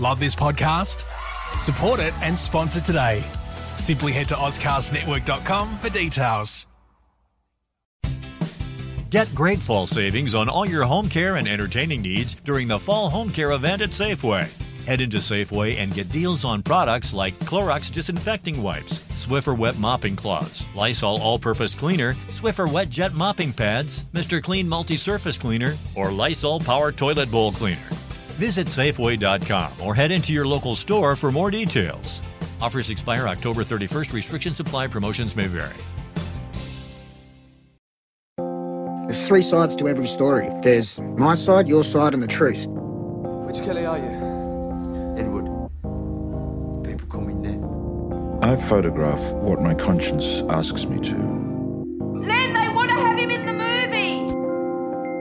Love this podcast? Support it and sponsor today. Simply head to OzCastNetwork.com for details. Get great fall savings on all your home care and entertaining needs during the Fall Home Care event at Safeway. Head into Safeway and get deals on products like Clorox disinfecting wipes, Swiffer wet mopping cloths, Lysol all-purpose cleaner, Swiffer wet jet mopping pads, Mr. Clean multi-surface cleaner, or Lysol power toilet bowl cleaner. Visit Safeway.com or head into your local store for more details. Offers expire October 31st. Restrictions apply. Promotions may vary. There's three sides to every story. There's my side, your side, and the truth. Which Kelly are you? Edward. People call me Ned. I photograph what my conscience asks me to. Ned, they want to have him in the movie!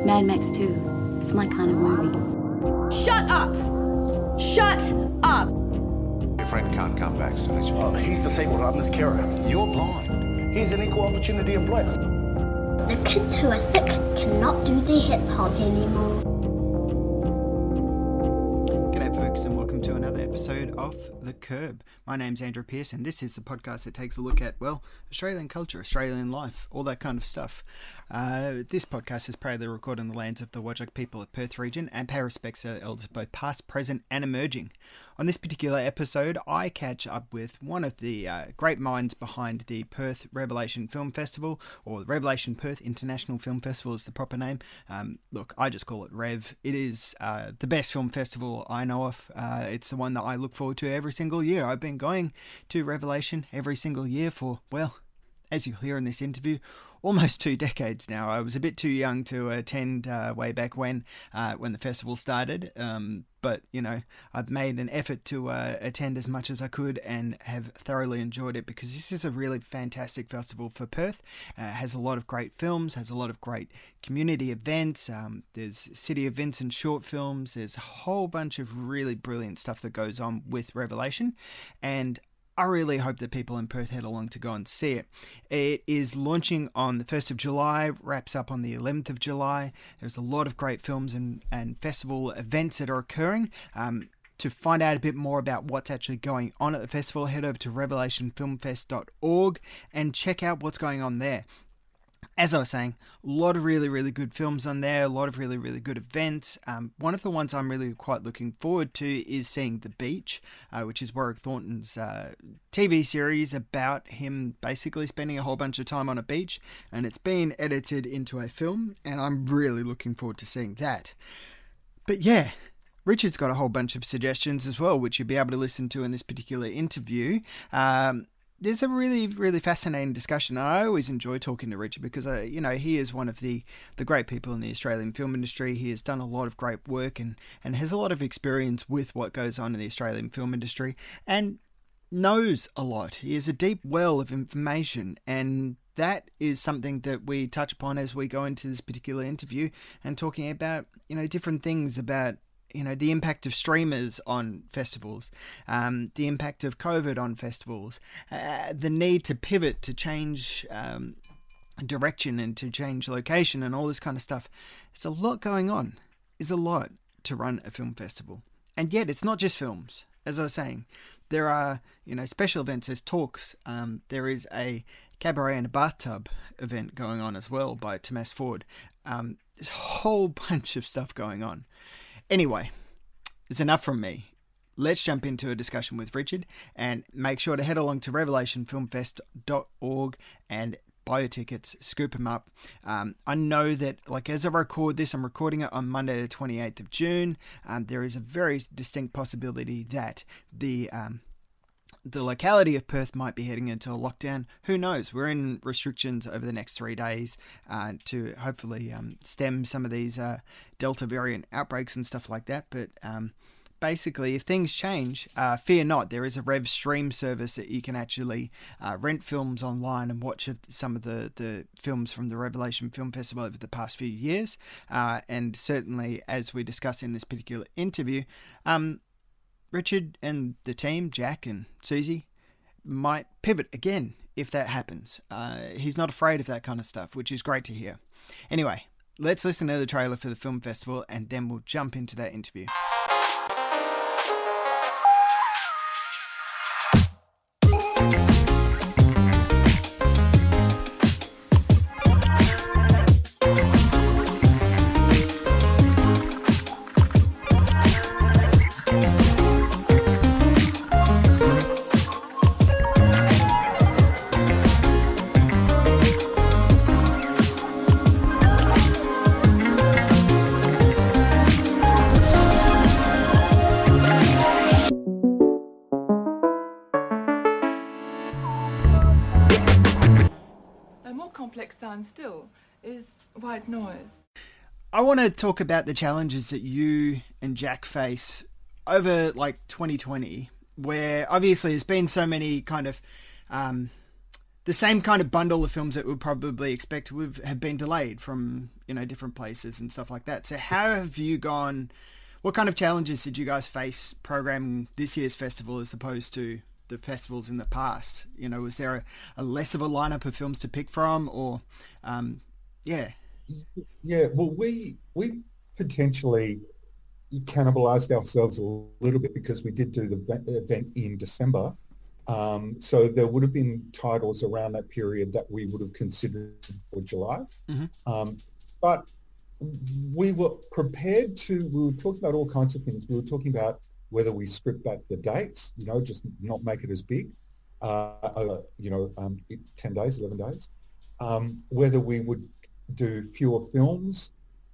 Mad Max 2. It's my kind of movie. Shut up! Shut up! Your friend can't come backstage. Oh, he's disabled. I'm his carer. You're blind. He's an equal opportunity employer. The kids who are sick cannot do their hip hop anymore. And welcome to another episode of The Curb. My name's Andrew Pearson. This is the podcast that takes a look at, well, Australian culture, Australian life, all that kind of stuff. This podcast is proudly recorded on the lands of the Wadjuk people of Perth region and pay respects to their elders, both past, present and emerging. On this particular episode, I catch up with one of the great minds behind the Perth Revelation Film Festival, or Revelation Perth International Film Festival is the proper name. Look, I just call it Rev. It is the best film festival I know of. It's the one that I look forward to every single year. I've been going to Revelation every single year for, well, as you'll hear in this interview, almost 2 decades now. I was a bit too young to attend way back when the festival started, but, you know, I've made an effort to attend as much as I could and have thoroughly enjoyed it, because this is a really fantastic festival for Perth. Has a lot of great films, has a lot of great community events. There's City of Vincent short films. There's a whole bunch of really brilliant stuff that goes on with Revelation, and I really hope that people in Perth head along to go and see it. It is launching on the 1st of July, wraps up on the 11th of July. There's a lot of great films and festival events that are occurring. To find out a bit more about what's actually going on at the festival, head over to revelationfilmfest.org and check out what's going on there. As I was saying, a lot of really, really good films on there, a lot of really, really good events. One of the ones I'm really quite looking forward to is seeing The Beach, which is Warwick Thornton's TV series about him basically spending a whole bunch of time on a beach, and it's been edited into a film, and I'm really looking forward to seeing that. But yeah, Richard's got a whole bunch of suggestions as well, which you'll be able to listen to in this particular interview. There's a really, really fascinating discussion. I always enjoy talking to Richard because, you know, he is one of the great people in the Australian film industry. He has done a lot of great work and has a lot of experience with what goes on in the Australian film industry and knows a lot. He is a deep well of information, and that is something that we touch upon as we go into this particular interview and talking about, you know, different things about, you know, the impact of streamers on festivals, the impact of COVID on festivals, the need to pivot, to change direction and to change location and all this kind of stuff. It's a lot going on. It's a lot to run a film festival. And yet it's not just films. As I was saying, there are, you know, special events, there's talks. There is a cabaret and a bathtub event going on as well by Tomás Ford. There's a whole bunch of stuff going on. Anyway, it's enough from me. Let's jump into a discussion with Richard, and make sure to head along to revelationfilmfest.org and buy your tickets, scoop them up. I know that, like, as I record this, I'm recording it on Monday the 28th of June. There is a very distinct possibility that the locality of Perth might be heading into a lockdown. Who knows? We're in restrictions over the next 3 days to hopefully stem some of these Delta variant outbreaks and stuff like that. But basically, if things change, fear not. There is a RevStream service that you can actually rent films online and watch some of the films from the Revelation Film Festival over the past few years. And certainly, as we discuss in this particular interview, Richard and the team, Jack and Susie, might pivot again if that happens. He's not afraid of that kind of stuff, which is great to hear. Anyway, let's listen to the trailer for the film festival, and then we'll jump into that interview. stand still is white noise. I want to talk about the challenges that you and Jack face over like 2020, where obviously there's been so many kind of the same kind of bundle of films that we would probably expect would have been delayed from, you know, different places and stuff like that. So how have you gone? What kind of challenges did you guys face programming this year's festival as opposed to the festivals in the past? You know, was there a less of a lineup of films to pick from, or Yeah, well, we potentially cannibalized ourselves a little bit because we did do the event in December. So there would have been titles around that period that we would have considered for July. Mm-hmm. But we were prepared to, we were talking about all kinds of things. We were talking about whether we strip back the dates, you know, just not make it as big, 10 days, 11 days, whether we would do fewer films,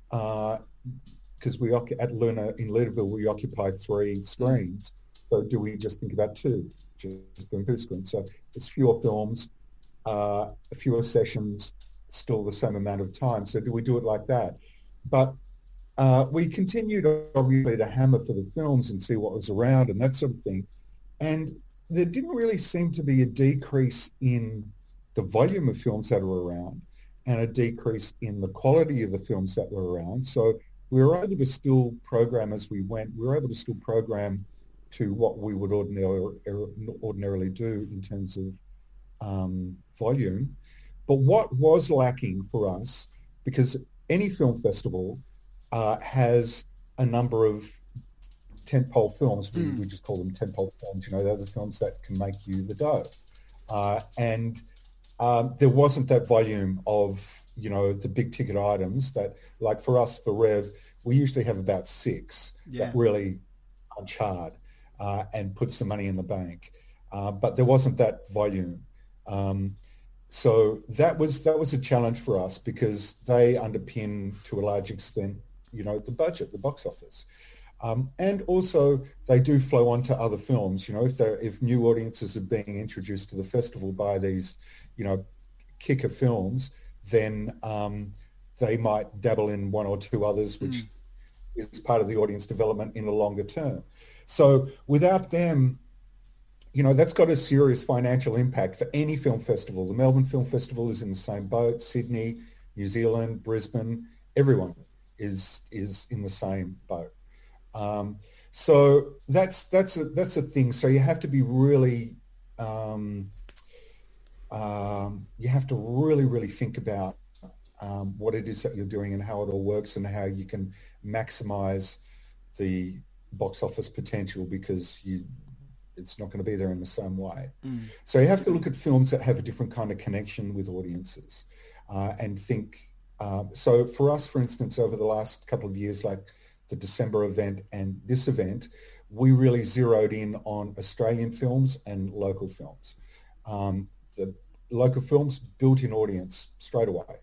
because we at Luna in Leederville, we occupy three screens. So do we just think about two? Just doing two screens. So it's fewer films, fewer sessions, still the same amount of time. So do we do it like that? But we continued obviously to hammer for the films and see what was around and that sort of thing. And there didn't really seem to be a decrease in the volume of films that were around and a decrease in the quality of the films that were around. So we were able to still program as we went. We were able to still program to what we would ordinarily do in terms of volume. But what was lacking for us, because any film festival has a number of tentpole films, we just call them tentpole films, you know, they're the films that can make you the dough. And there wasn't that volume of, you know, the big ticket items that, like for us, for Rev, we usually have about six that really punch hard. And put some money in the bank, but there wasn't that volume. So that was a challenge for us because they underpin to a large extent, you know, the budget, the box office, and also they do flow on to other films. You know, if new audiences are being introduced to the festival by these, you know, kicker films, then they might dabble in one or two others, which is part of the audience development in the longer term. So without them, you know, that's got a serious financial impact for any film festival. The Melbourne Film Festival is in the same boat. Sydney, New Zealand, Brisbane, everyone is in the same boat. So that's a thing. So you have to be really, you have to really, really think about what it is that you're doing and how it all works and how you can maximize the box office potential, because it's not going to be there in the same way. So you have to look at films that have a different kind of connection with audiences and think. So for us, for instance, over the last couple of years, like the December event and this event, we really zeroed in on Australian films and local films. The local films built in audience straight away.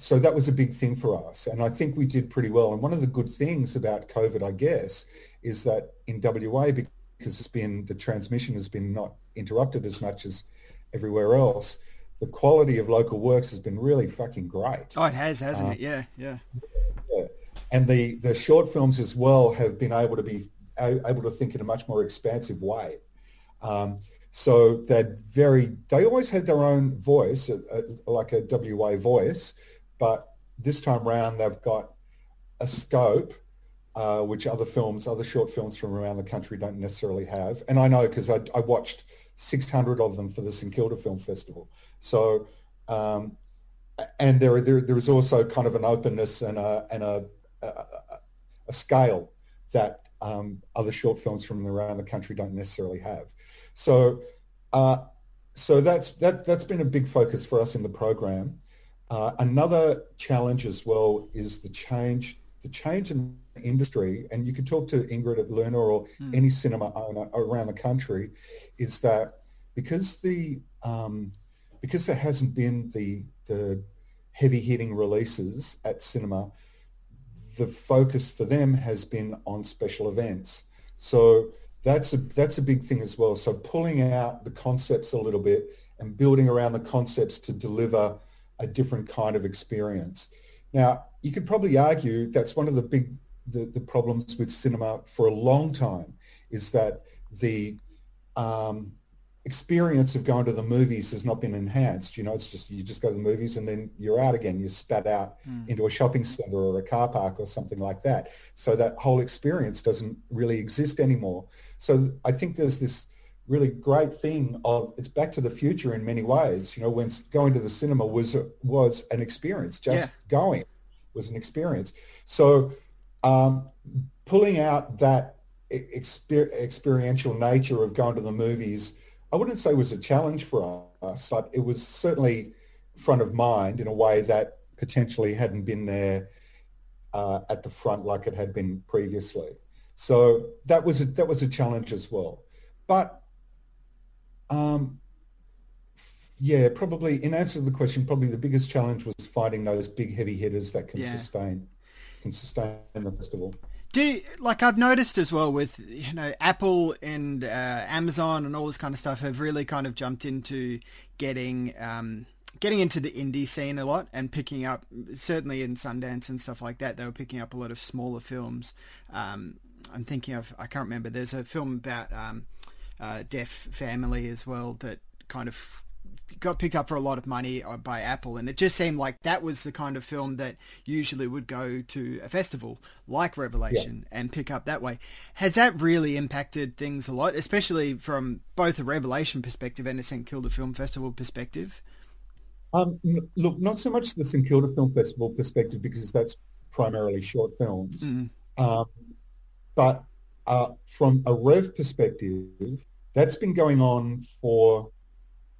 So that was a big thing for us. And I think we did pretty well. And one of the good things about COVID, I guess, is that in WA, because the transmission has been not interrupted as much as everywhere else, the quality of local works has been really fucking great. Oh, it has, hasn't it? Yeah. And the short films as well have been able to think in a much more expansive way. So they always had their own voice, like a WA voice. But this time round, they've got a scope, which other short films from around the country don't necessarily have. And I know because I watched 600 of them for the St Kilda Film Festival. So, and there is also kind of an openness and a scale that other short films from around the country don't necessarily have. So, that's been a big focus for us in the program. Another challenge as well is the change in the industry, and you could talk to Ingrid at Luna or any cinema owner around the country, is that because there hasn't been the heavy hitting releases at cinema, the focus for them has been on special events. So that's a big thing as well. So pulling out the concepts a little bit and building around the concepts to deliver a different kind of experience. Now, you could probably argue that's one of the big the problems with cinema for a long time, is that the experience of going to the movies has not been enhanced. You know, it's just, you just go to the movies and then you're out again. You're spat out into a shopping centre or a car park or something like that. So that whole experience doesn't really exist anymore. So I think there's this really great thing of, it's Back to the Future in many ways, you know, when going to the cinema was an experience, going was an experience. So pulling out that experiential nature of going to the movies, I wouldn't say was a challenge for us, but it was certainly front of mind in a way that potentially hadn't been there at the front like it had been previously. So that was a challenge as well. But probably in answer to the question, probably the biggest challenge was finding those big heavy hitters that can sustain the festival. I've noticed as well with, you know, Apple and Amazon and all this kind of stuff have really kind of jumped into getting into the indie scene a lot and picking up, certainly in Sundance and stuff like that, they were picking up a lot of smaller films. I'm thinking of, I can't remember, there's a film about a deaf family as well that kind of got picked up for a lot of money by Apple, and it just seemed like that was the kind of film that usually would go to a festival like Revelation and pick up that way. Has that really impacted things a lot, especially from both a Revelation perspective and a St Kilda Film Festival perspective? Look, not so much the St Kilda Film Festival perspective, because that's primarily short films. But from a Rev perspective, that's been going on for...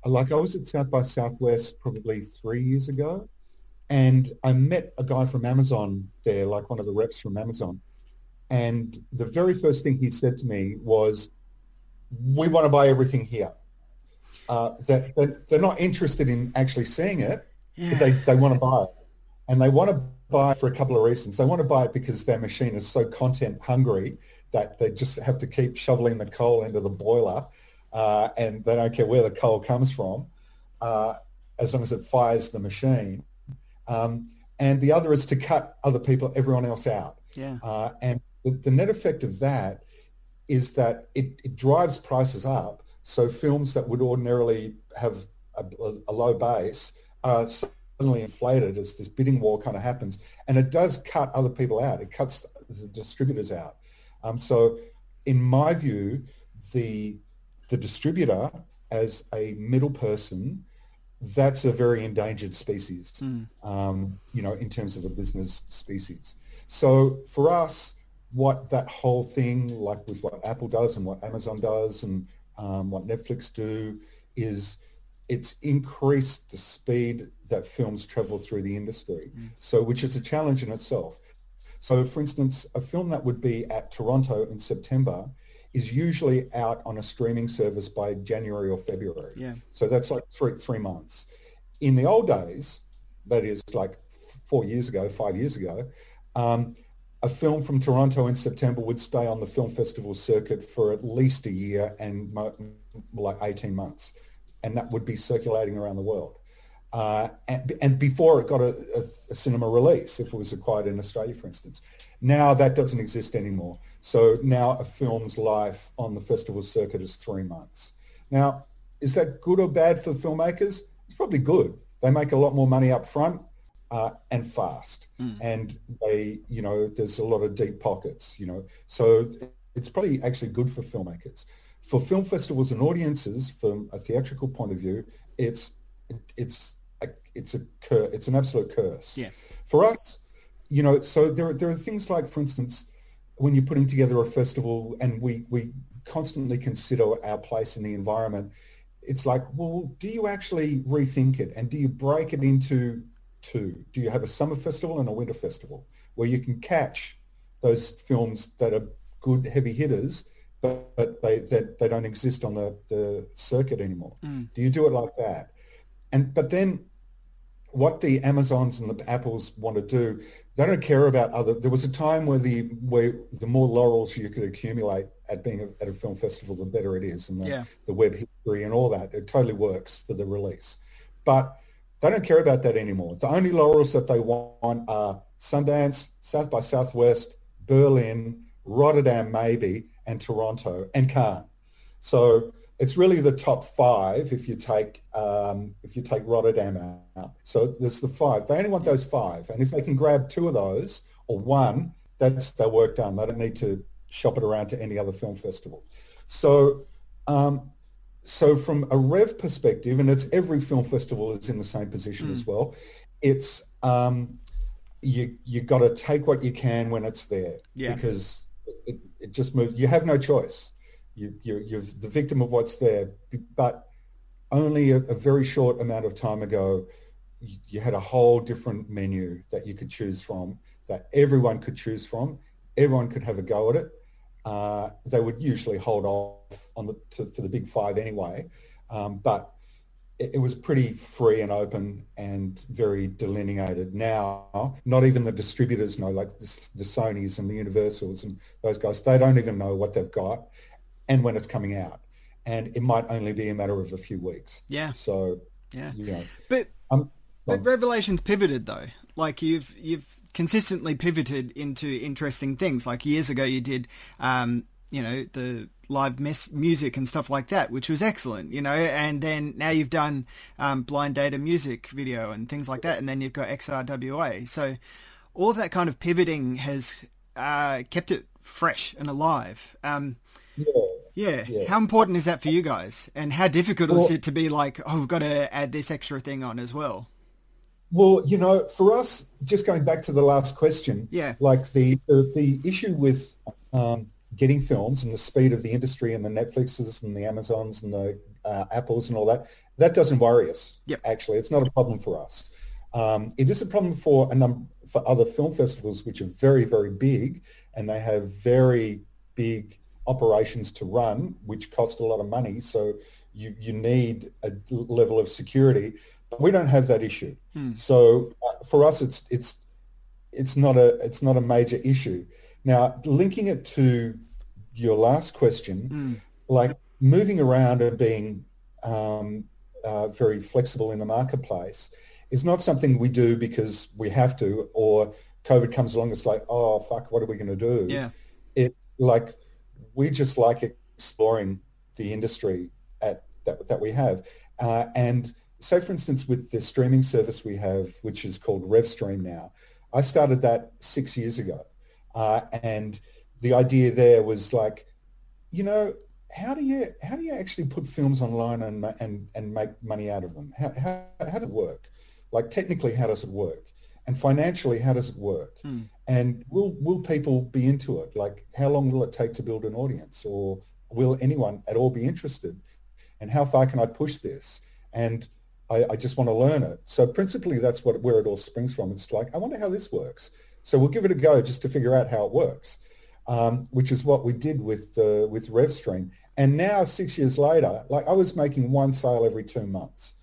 Like, I was at South by Southwest probably 3 years ago, and I met a guy from Amazon there, like one of the reps from Amazon. And the very first thing he said to me was, "We want to buy everything here." They're not interested in actually seeing it, but they want to buy it. And they want to buy it for a couple of reasons. They want to buy it because their machine is so content hungry that they just have to keep shoveling the coal into the boiler. And they don't care where the coal comes from, as long as it fires the machine. And the other is to cut everyone else out. And the net effect of that is that it drives prices up. So films that would ordinarily have a low base are suddenly inflated as this bidding war kind of happens. And it does cut other people out. It cuts the distributors out. So in my view, the distributor as a middle person, that's a very endangered species, in terms of a business species. So for us, what that whole thing, like with what Apple does and what Amazon does and what Netflix do, is it's increased the speed that films travel through the industry, so which is a challenge in itself. So for instance, a film that would be at Toronto in September is usually out on a streaming service by January or February. So that's like three months. In the old days, that is like 4 years ago, 5 years ago, a film from Toronto in September would stay on the film festival circuit for at least a year and like 18 months. And that would be circulating around the world. And before it got a cinema release, if it was acquired in Australia, for instance. Now that doesn't exist anymore. So now a film's life on the festival circuit is 3 months. Now, is that good or bad for filmmakers? It's probably good. They make a lot more money up front and fast. And they, you know, there's a lot of deep pockets, you know. So it's probably actually good for filmmakers. For film festivals and audiences, from a theatrical point of view, it's an absolute curse. For us, you know, so there are things like, for instance, when you're putting together a festival and we constantly consider our place in the environment, it's like, well, do you actually rethink it? And do you break it into two? Do you have a summer festival and a winter festival where you can catch those films that are good heavy hitters, but they don't exist on the circuit anymore? Do you do it like that? But then what the Amazons and the Apples want to do, they don't care about other. There was a time where the more laurels you could accumulate at being at a film festival, the better it is, and the web history and all that. It totally works for the release. But they don't care about that anymore. The only laurels that they want are Sundance, South by Southwest, Berlin, Rotterdam maybe, and Toronto and Cannes. So it's really the top five if you take Rotterdam out. So there's the five. They only want those five. And if they can grab two of those or one, that's their work done. They don't need to shop it around to any other film festival. So from a Rev perspective, and it's every film festival is in the same position as well, it's you got to take what you can when it's there because it just moves. You have no choice. You're the victim of what's there. But only a very short amount of time ago, you had a whole different menu that you could choose from, that everyone could choose from. Everyone could have a go at it. They would usually hold off for the big five anyway, but it was pretty free and open and very delineated. Now, not even the distributors know, like the Sonys and the Universals and those guys, they don't even know what they've got and when it's coming out. And it might only be a matter of a few weeks. Yeah. So, But Revelation's pivoted though. Like you've consistently pivoted into interesting things. Like years ago you did, the live music and stuff like that, which was excellent, and then now you've done blind data music video and things like that. And then you've got XRWA. So all of that kind of pivoting has kept it fresh and alive. How important is that for you guys? And how difficult is it to be like, oh, we've got to add this extra thing on as well? Well, for us, just going back to the last question, like the issue with getting films and the speed of the industry and the Netflixes and the Amazons and the Apples and all that, that doesn't worry us. Yep. Actually, it's not a problem for us. It is a problem for for other film festivals, which are very, very big, and they have very big operations to run, which cost a lot of money. So you need a level of security. We don't have that issue. So for us, it's not a major issue. Now, linking it to your last question, like moving around and being very flexible in the marketplace is not something we do because we have to, or COVID comes along, it's like, oh, fuck, what are we going to do? Yeah. We just like exploring the industry that we have. And so, for instance, with the streaming service we have, which is called RevStream now, I started that 6 years ago. And the idea there was like, how do you actually put films online and make money out of them? How does it work? Like technically, how does it work? And financially, how does it work? And will people be into it? Like how long will it take to build an audience, or will anyone at all be interested? And how far can I push this? And I just want to learn it. So principally, that's where it all springs from. It's like, I wonder how this works. So we'll give it a go just to figure out how it works, which is what we did with RevStream. And now 6 years later, like I was making one sale every 2 months.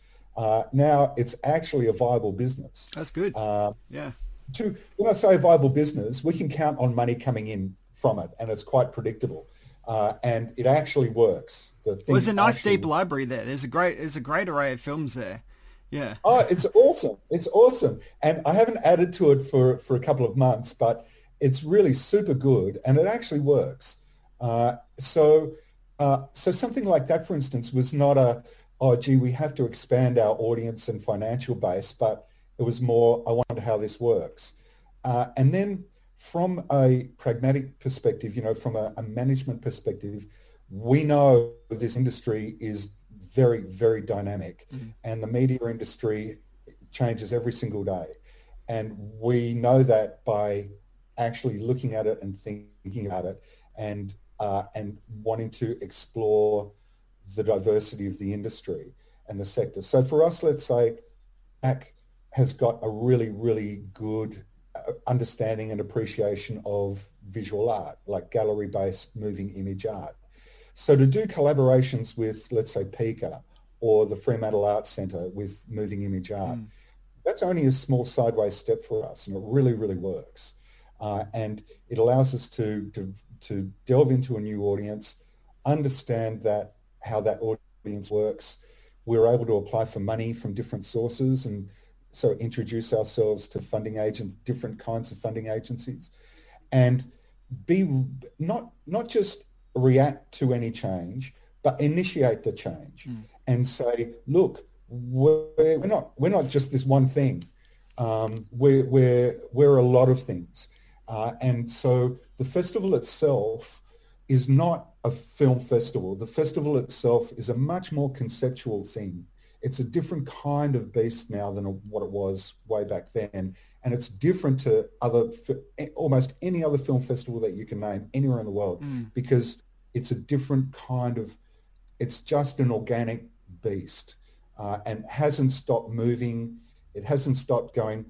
Now it's actually a viable business. That's good. When I say a viable business, we can count on money coming in from it, and it's quite predictable. And it actually works. There's a nice deep library there. There's a great array of films there. Yeah. Oh, it's awesome. It's awesome. And I haven't added to it for a couple of months, but it's really super good and it actually works. So something like that, for instance, was not we have to expand our audience and financial base, but it was more, I wonder how this works. And then from a pragmatic perspective, from a management perspective, we know this industry is very, very dynamic, and the media industry changes every single day. And we know that by actually looking at it and thinking about it and wanting to explore the diversity of the industry and the sector. So for us, let's say ACK has got a really, really good understanding and appreciation of visual art, like gallery-based moving image art. So to do collaborations with, let's say, PICA or the Fremantle Arts Centre with moving image art, that's only a small sideways step for us, and it really, really works. And it allows us to to delve into a new audience, understand that how that audience works. We were able to apply for money from different sources and so introduce ourselves to funding agents, different kinds of funding agencies, and be not just react to any change, but initiate the change and say, look, we're not just this one thing. We're a lot of things. And so the festival itself is not a film festival. The festival itself is a much more conceptual thing. It's a different kind of beast now than what it was way back then. And it's different to almost any other film festival that you can name anywhere in the world, because it's a different kind of, it's just an organic beast, and hasn't stopped moving. It hasn't stopped going,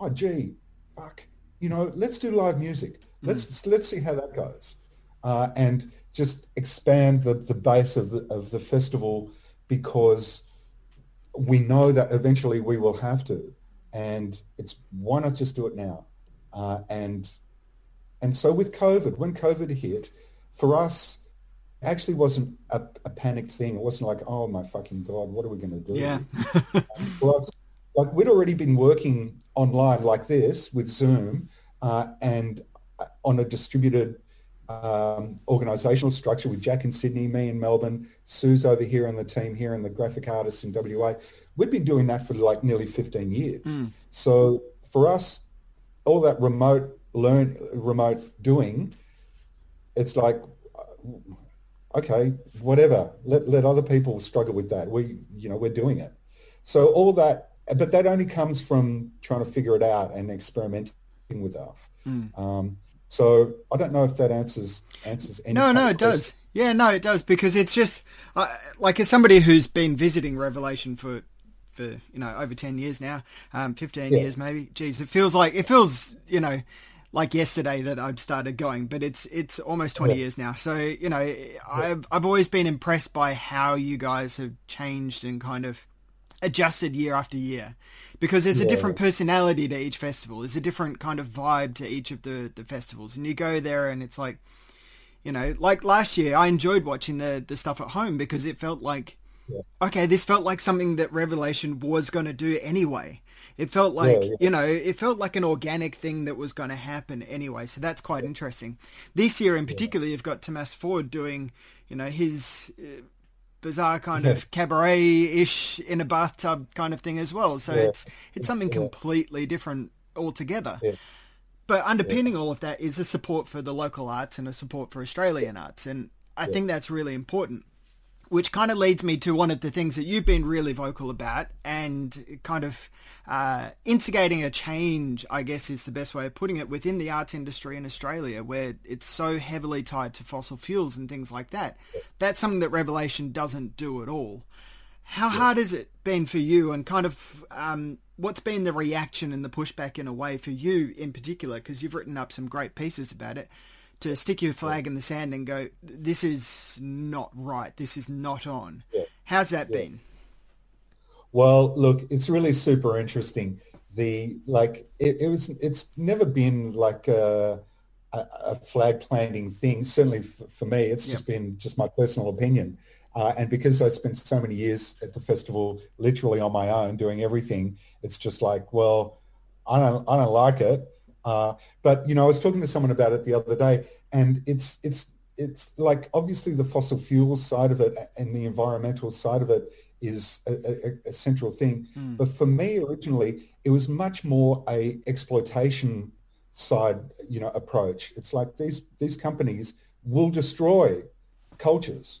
oh, gee, fuck, you know, let's do live music. Let's see how that goes. And just expand the base of the festival, because we know that eventually we will have to, and it's why not just do it now? And so with COVID, when COVID hit, for us, it actually wasn't a panicked thing. It wasn't like, oh my fucking God, what are we going to do? Yeah. Like we'd already been working online like this with Zoom, and on a distributed organisational structure with Jack in Sydney, me in Melbourne, Sue's over here and the team here and the graphic artists in WA. We'd been doing that for like nearly 15 years. So for us, all that remote doing, it's like, okay, whatever, let other people struggle with that. We're doing it. So all that, but that only comes from trying to figure it out and experimenting with stuff. So I don't know if that answers any. No, it does. Yeah, no, it does, because it's just like, as somebody who's been visiting Revelation for over 10 years now, 15 years maybe. Geez, it feels like yesterday that I've started going, but it's almost 20 years now. So I've always been impressed by how you guys have changed and kind of adjusted year after year, because there's a different personality to each festival. There's a different kind of vibe to each of the festivals, and you go there and it's like, like last year I enjoyed watching the stuff at home, because it felt like, okay, this felt like something that Revelation was going to do anyway. It felt like, it felt like an organic thing that was going to happen anyway. So that's quite interesting. This year in particular, you've got Tomás Ford doing, his bizarre kind of cabaret-ish in a bathtub kind of thing as well. So it's something completely different altogether. But underpinning all of that is a support for the local arts and a support for Australian arts. And I think that's really important, which kind of leads me to one of the things that you've been really vocal about, and kind of instigating a change, I guess is the best way of putting it, within the arts industry in Australia, where it's so heavily tied to fossil fuels and things like that. That's something that Revelation doesn't do at all. How hard has it been for you, and kind of what's been the reaction and the pushback in a way for you in particular, because you've written up some great pieces about it, to stick your flag in the sand and go, this is not right, this is not on. How's that been? Well, look, it's really super interesting. It's never been like a flag planting thing. Certainly for me, it's just been just my personal opinion. And because I spent so many years at the festival, literally on my own doing everything, it's just like, well, I don't like it. But, I was talking to someone about it the other day, and it's like, obviously the fossil fuel side of it and the environmental side of it is a central thing. But for me, originally, it was much more a exploitation side, approach. It's like these companies will destroy cultures,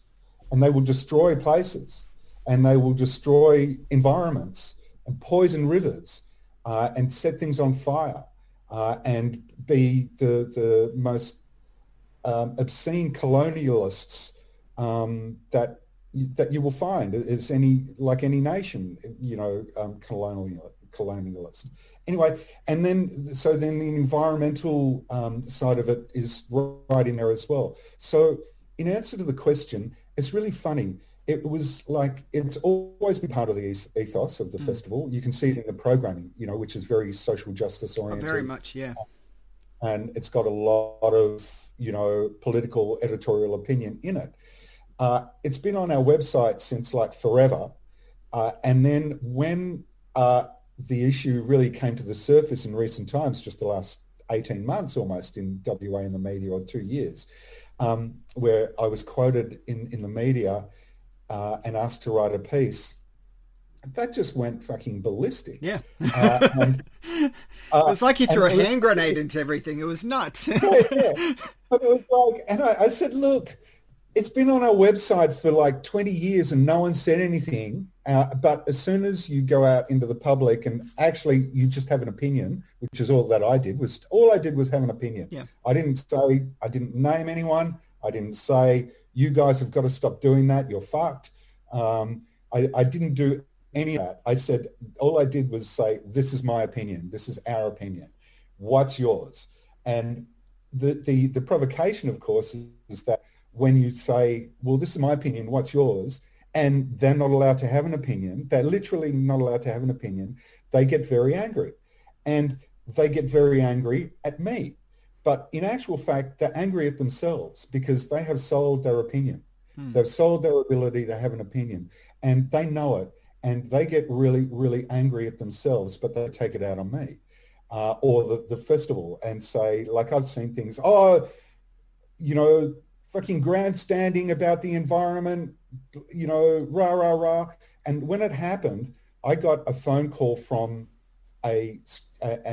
and they will destroy places, and they will destroy environments and poison rivers, and set things on fire. And be the most obscene colonialists that you will find is any nation, colonialist. Anyway, and then the environmental side of it is right in there as well. So in answer to the question, it's really funny. It was like, it's always been part of the ethos of the festival. You can see it in the programming, which is very social justice oriented. Very much, yeah. and it's got a lot of, you know, political editorial opinion in it. It's been on our website since like forever. And then when the issue really came to the surface in recent times, just the last 18 months almost in WA in the media, or 2 years, where I was quoted in the media and asked to write a piece, that just went fucking ballistic. Yeah. It was like you threw a hand grenade into everything. It was nuts. Yeah. But it was like, and I said, look, it's been on our website for like 20 years and no one said anything. But as soon as you go out into the public and actually you just have an opinion, which is all that I did, was all I did was have an opinion. Yeah. I didn't say, I didn't name anyone. I didn't say, you guys have got to stop doing that. You're fucked. I didn't do any of that. I said, all I did was say, this is my opinion. This is our opinion. What's yours? And the provocation, of course, is that when you say, well, this is my opinion, what's yours? And they're not allowed to have an opinion. They're literally not allowed to have an opinion. They get very angry. And they get very angry at me. But in actual fact, they're angry at themselves because they have sold their opinion. They've sold their ability to have an opinion. And they know it. And they get really, really angry at themselves, but they take it out on me or the festival and say, like, I've seen things, oh, you know, fucking grandstanding about the environment, you know, rah, rah, rah. And when it happened, I got a phone call from an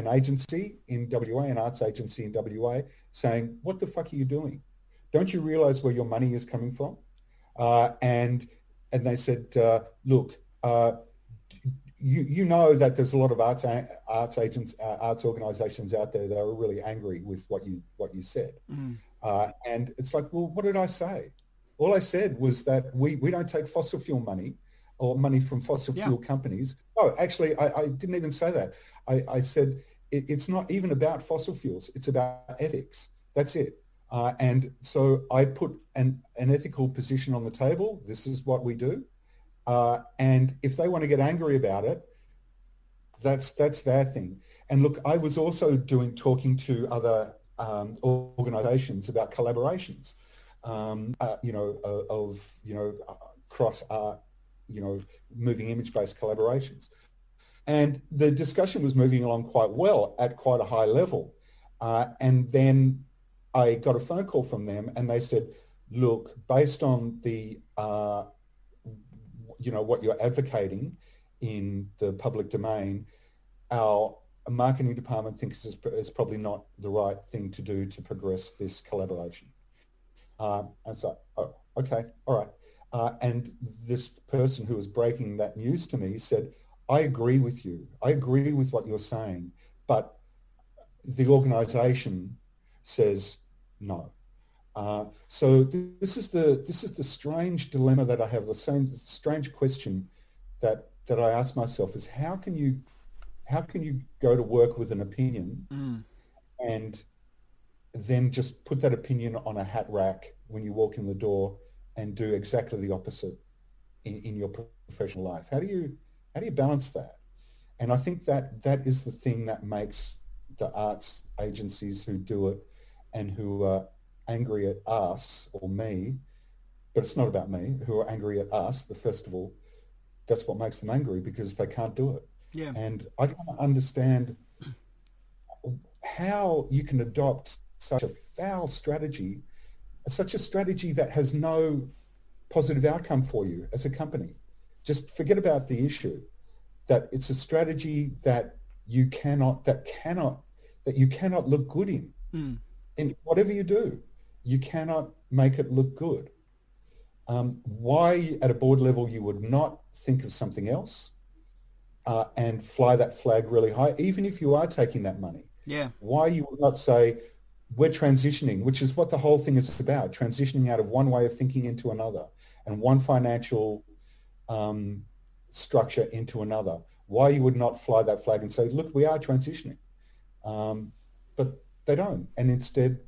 agency in WA, an arts agency in WA, saying, what the fuck are you doing? Don't you realize where your money is coming from? And they said, look, you know that there's a lot of arts organisations out there that are really angry with what you said, and it's like, well, what did I say? All I said was that we don't take fossil fuel money or money from fossil fuel companies. Oh, actually, I didn't even say that. I said it's not even about fossil fuels; it's about ethics. That's it. And so I put an ethical position on the table. This is what we do. And if they want to get angry about it, that's their thing. And look, I was also talking to other organisations about collaborations, cross art, moving image-based collaborations. And the discussion was moving along quite well at quite a high level. And then I got a phone call from them and they said, look, based on the what you're advocating in the public domain, our marketing department thinks is probably not the right thing to do to progress this collaboration. And so, oh, okay, all right. And this person who was breaking that news to me said, I agree with you. I agree with what you're saying, but the organisation says no. So this is the strange dilemma that I have, the same strange question that I ask myself is how can you go to work with an opinion and then just put that opinion on a hat rack when you walk in the door and do exactly the opposite in your professional life? How do you balance that? And I think that is the thing that makes the arts agencies who do it and who are angry at us or me, but it's not about me, who are angry at us, the festival, that's what makes them angry because they can't do it. Yeah. And I can't understand how you can adopt such a foul strategy, such a strategy that has no positive outcome for you as a company. Just forget about the issue, that it's a strategy that you cannot look good in. Mm. In whatever you do. You cannot make it look good. Why at a board level you would not think of something else and fly that flag really high, even if you are taking that money? Yeah. Why you would not say, we're transitioning, which is what the whole thing is about, transitioning out of one way of thinking into another and one financial structure into another. Why you would not fly that flag and say, look, we are transitioning. But they don't. And instead,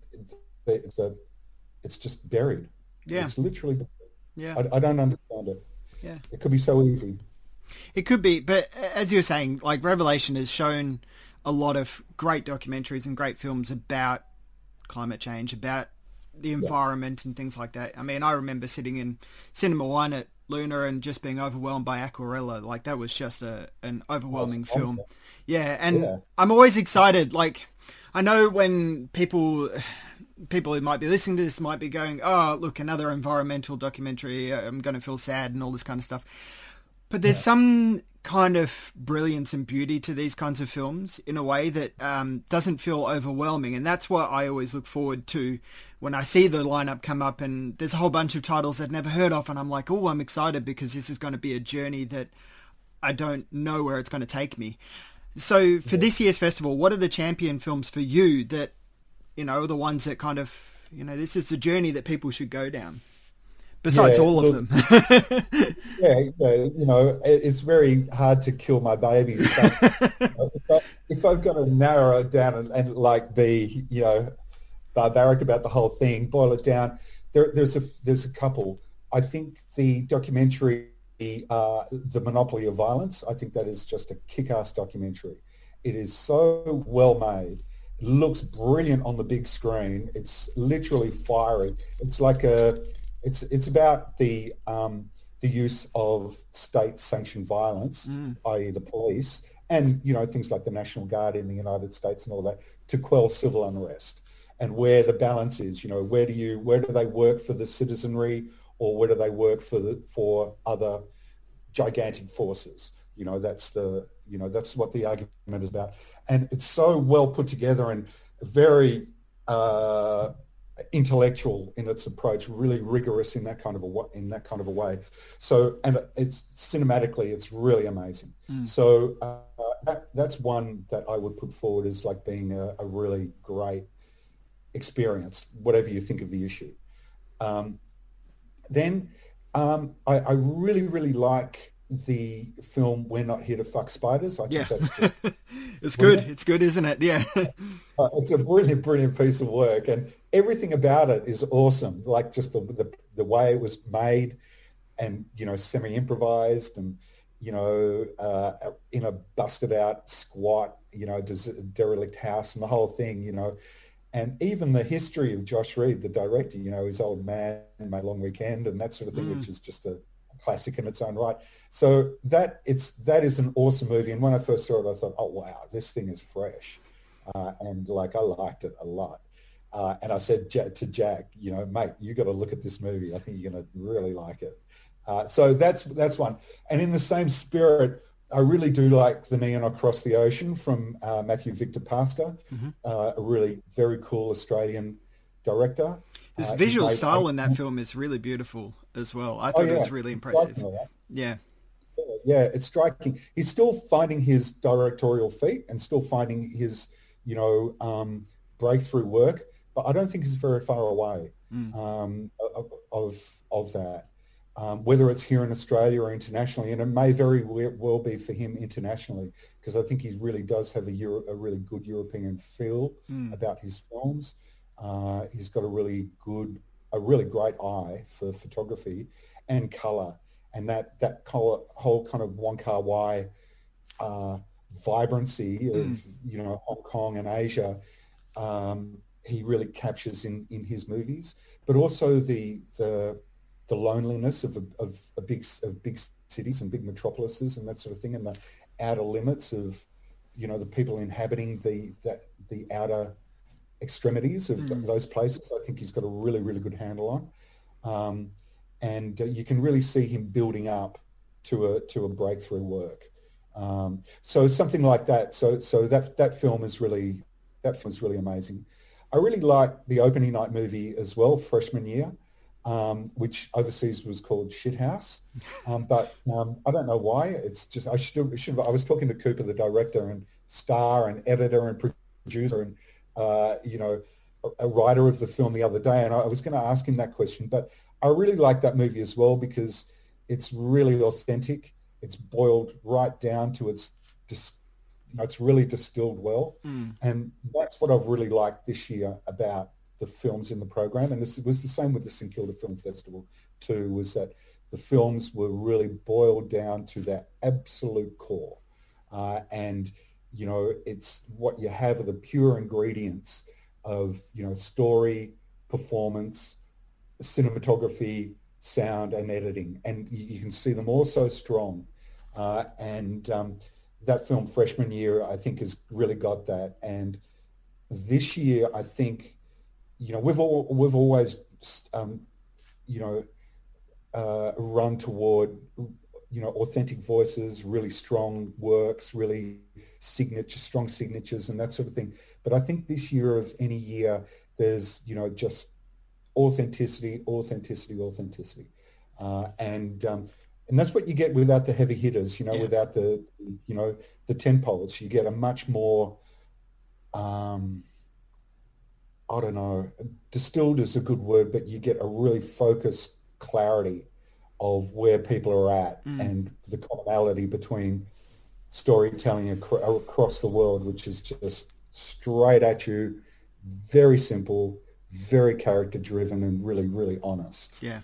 it's just buried. Yeah. It's literally buried. Yeah. I don't understand it. Yeah. It could be so easy. It could be. But as you were saying, like Revelation has shown a lot of great documentaries and great films about climate change, about the environment and things like that. I mean, I remember sitting in Cinema One at Luna and just being overwhelmed by Aquarela. Like, that was just an overwhelming film. Yeah, and I'm always excited. Like, I know when people who might be listening to this might be going, oh, look, another environmental documentary, I'm going to feel sad and all this kind of stuff. But there's some kind of brilliance and beauty to these kinds of films in a way that doesn't feel overwhelming. And that's what I always look forward to when I see the lineup come up and there's a whole bunch of titles I've never heard of. And I'm like, oh, I'm excited because this is going to be a journey that I don't know where it's going to take me. So for this year's festival, what are the champion films for you that, you know, the ones that kind of, you know, this is the journey that people should go down, besides all of them? You know, it's very hard to kill my babies. But, you know, if I've got to narrow it down and like be, you know, barbaric about the whole thing, boil it down, there's a couple. I think the documentary, The Monopoly of Violence, I think that is just a kick-ass documentary. It is so well made. It looks brilliant on the big screen. It's literally fiery. It's like it's about the use of state-sanctioned violence, i.e. the police, and, you know, things like the National Guard in the United States and all that, to quell civil unrest, and where the balance is. You know, where do they work for the citizenry, or where do they work for other gigantic forces? You know, that's what the argument is about. And it's so well put together and very intellectual in its approach, really rigorous in that kind of a way. So, and it's cinematically, it's really amazing. So that's one that I would put forward as like being a really great experience, whatever you think of the issue. Then I really, really like the film We're Not Here to Fuck Spiders. I think that's just... It's brilliant. Good. It's good, isn't it? Yeah. It's a really brilliant piece of work, and everything about it is awesome. Like, just the way it was made and, you know, semi-improvised and, you know, in a busted-out squat, you know, derelict house and the whole thing, you know. And even the history of Josh Reed, the director, you know, his old man, My Long Weekend, and that sort of thing, which is just a classic in its own right. So that is an awesome movie. And when I first saw it, I thought, oh, wow, this thing is fresh. And like, I liked it a lot. And I said to Jack, you know, mate, you got to look at this movie. I think you're going to really like it. So that's one. And in the same spirit, I really do like the Neon Across the Ocean from Matthew Victor Pastor, a really very cool Australian director. His visual style in that film is really beautiful as well. I thought it was really impressive. Yeah, it's striking. He's still finding his directorial feet and still finding his, you know, breakthrough work, but I don't think he's very far away of that. Whether it's here in Australia or internationally, and it may very well be for him internationally, because I think he really does have a really good European feel about his films. He's got a really great eye for photography and colour, and that colour, whole kind of Wong Kar-wai vibrancy of you know, Hong Kong and Asia. He really captures in his movies, but also the loneliness of big cities and big metropolises and that sort of thing, and the outer limits of, you know, the people inhabiting the outer extremities of those places. I think he's got a really, really good handle on, and you can really see him building up to a breakthrough work. So something like that. So that film is really amazing. I really like the opening night movie as well, Freshman Year. Which overseas was called Shithouse, but I don't know why. It's just I was talking to Cooper, the director and star and editor and producer and you know, a writer of the film, the other day, and I was going to ask him that question. But I really like that movie as well because it's really authentic. It's boiled right down to its, it's really distilled well, and that's what I've really liked this year about the films in the program. And this was the same with the St Kilda Film Festival too, was that the films were really boiled down to their absolute core, and you know, it's what you have are the pure ingredients of, you know, story, performance, cinematography, sound and editing. And you can see them all so strong. That film Freshman Year, I think, has really got that. And this year, I think, you know, we've always, run toward, you know, authentic voices, really strong works, really strong signatures and that sort of thing. But I think this year of any year, there's, you know, just authenticity. And that's what you get without the heavy hitters, you know, without the, you know, the tentpoles. You get a much more, distilled is a good word, but you get a really focused clarity of where people are at and the commonality between storytelling across the world, which is just straight at you, very simple, very character driven and really, really honest. Yeah.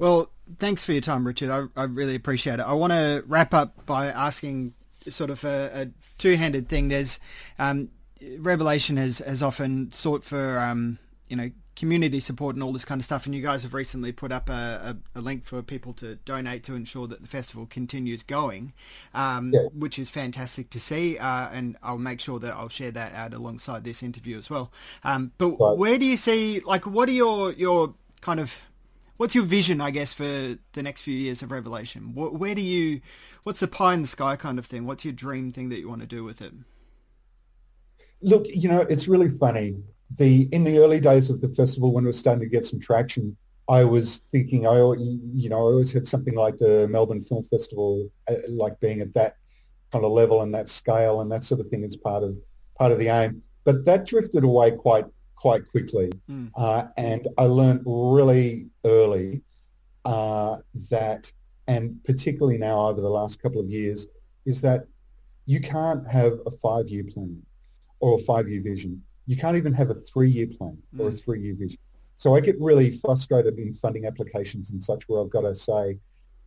Well, thanks for your time, Richard. I really appreciate it. I want to wrap up by asking sort of a two-handed thing. There's Revelation has often sought for, community support and all this kind of stuff. And you guys have recently put up a link for people to donate to ensure that the festival continues going, which is fantastic to see. And I'll make sure that I'll share that out alongside this interview as well. But where do you see, like, what are your kind of... What's your vision, I guess, for the next few years of Revelation? What's the pie in the sky kind of thing? What's your dream thing that you want to do with it? Look, you know, it's really funny. In the early days of the festival, when we were starting to get some traction, I was thinking, I always had something like the Melbourne Film Festival, like being at that kind of level and that scale and that sort of thing is part of the aim. But that drifted away quite quickly. And I learned really early that, and particularly now over the last couple of years, is that you can't have a 5-year plan or a 5-year vision. You can't even have a 3-year plan or a 3-year vision. So I get really frustrated in funding applications and such where I've got to say,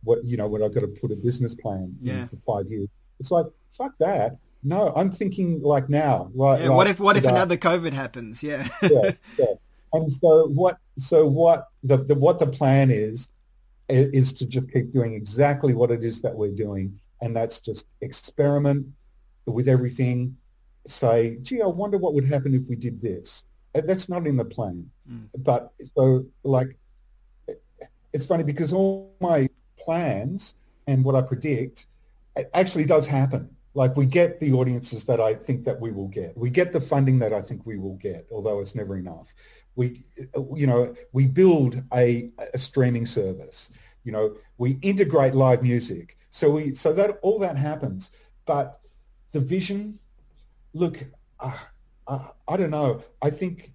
when I've got to put a business plan in for 5 years. It's like, fuck that. No, I'm thinking like now. Right? Yeah, like what if another COVID happens? Yeah. yeah. And so what the plan is to just keep doing exactly what it is that we're doing, and that's just experiment with everything. Say, gee, I wonder what would happen if we did this. And that's not in the plan. But so like, it's funny because all my plans and what I predict actually does happen. Like we get the audiences that I think that we will get. We get the funding that I think we will get, although it's never enough. We build a streaming service. You know, we integrate live music. So that all that happens. But the vision, look, I don't know. I think,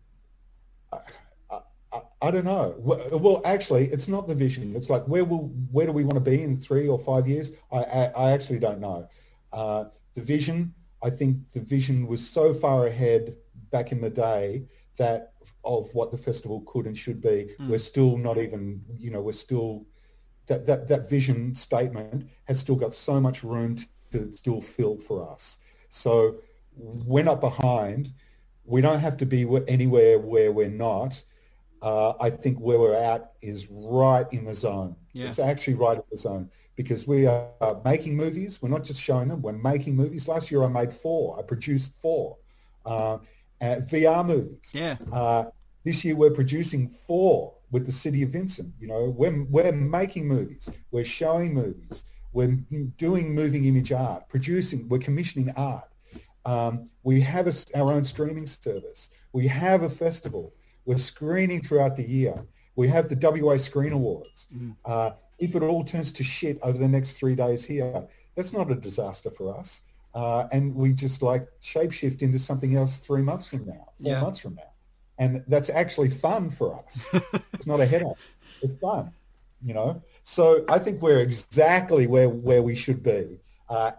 I don't know. Well, actually, it's not the vision. It's like where do we want to be in 3 or 5 years? I actually don't know. The vision, I think the vision was so far ahead back in the day that of what the festival could and should be. We're still not even, you know, we're still, that vision statement has still got so much room to still fill for us. So we're not behind. We don't have to be anywhere where we're not. I think where we're at is right in the zone. Yeah. It's actually right in the zone. Because we are making movies. We're not just showing them. We're making movies. Last year I made 4. I produced 4 VR movies. Yeah. This year we're producing 4 with the City of Vincent. You know, we're making movies. We're showing movies. We're doing moving image art, producing. We're commissioning art. We have our own streaming service. We have a festival. We're screening throughout the year. We have the WA Screen Awards. If it all turns to shit over the next 3 days here, that's not a disaster for us. And we just like shapeshift into something else 3 months from now, 4 months from now. And that's actually fun for us. It's not a headache. It's fun, you know. So I think we're exactly where we should be.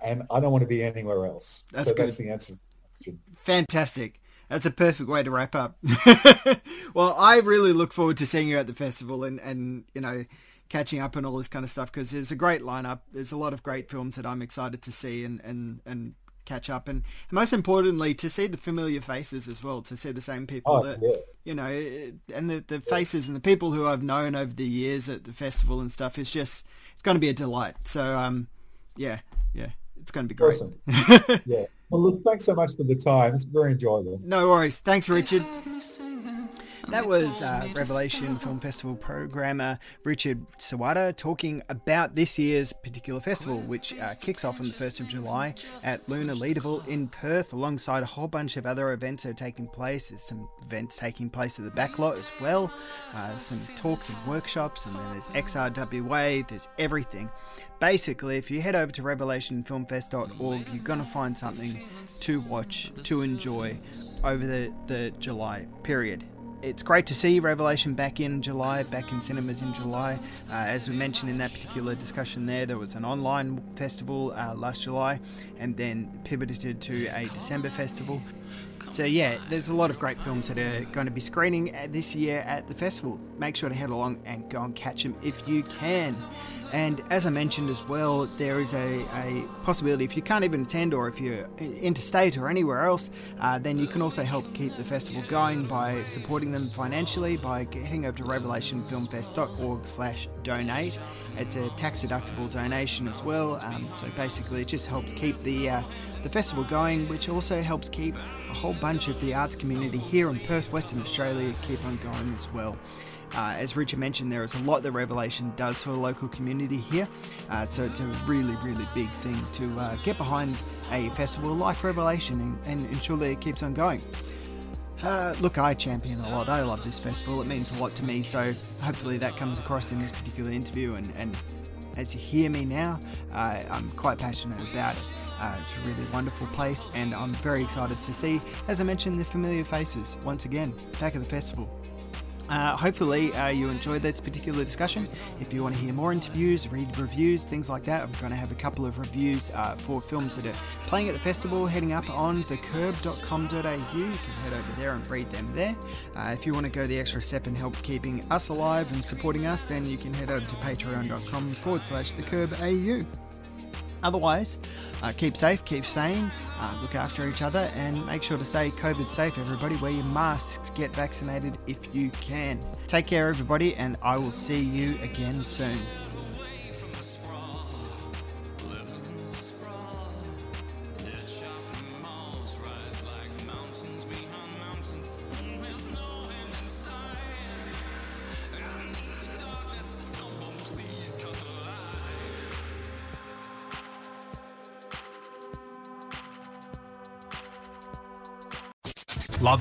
And I don't want to be anywhere else. That's good. That's the answer to the question. Fantastic. That's a perfect way to wrap up. Well, I really look forward to seeing you at the festival and you know, catching up and all this kind of stuff, because there's a great lineup. There's a lot of great films that I'm excited to see and catch up, and most importantly, to see the familiar faces as well, to see the same people you know, and the faces and the people who I've known over the years at the festival and stuff is just, it's going to be a delight. So, yeah, it's going to be great. Awesome. Yeah. Well, look, thanks so much for the time. It's very enjoyable. No worries. Thanks, Richard. That was Revelation Film Festival programmer Richard Sowada talking about this year's particular festival, which kicks off on the 1st of July at Luna Leederville in Perth, alongside a whole bunch of other events that are taking place. There's some events taking place at the backlot as well, some talks and workshops, and then there's XRWA, there's everything. Basically, if you head over to revelationfilmfest.org, you're going to find something to watch, to enjoy over the July period. It's great to see Revelation back in July, back in cinemas in July. As we mentioned in that particular discussion there was an online festival last July, and then pivoted to a December festival. So yeah, there's a lot of great films that are going to be screening this year at the festival. Make sure to head along and go and catch them if you can. And as I mentioned as well, there is a possibility, if you can't even attend or if you're interstate or anywhere else, then you can also help keep the festival going by supporting them financially by heading over to revelationfilmfest.org/donate. It's a tax-deductible donation as well, so basically it just helps keep the festival going, which also helps keep a whole bunch of the arts community here in Perth, Western Australia, keep on going as well. As Richard mentioned, there is a lot that Revelation does for the local community here, so it's a really, really big thing to get behind a festival like Revelation and ensure that it keeps on going. Look, I champion a lot. I love this festival. It means a lot to me, so hopefully that comes across in this particular interview, and as you hear me now, I'm quite passionate about it. It's a really wonderful place, and I'm very excited to see, as I mentioned, the familiar faces once again back at the festival. Hopefully you enjoyed this particular discussion. If you want to hear more interviews, read reviews, things like that, I'm going to have a couple of reviews for films that are playing at the festival heading up on thecurb.com.au. You can head over there and read them there. If you want to go the extra step and help keeping us alive and supporting us, then you can head over to patreon.com/thecurbau. Otherwise, keep safe, keep sane, look after each other, and make sure to stay COVID safe, everybody. Wear your masks, get vaccinated if you can. Take care, everybody, and I will see you again soon. Love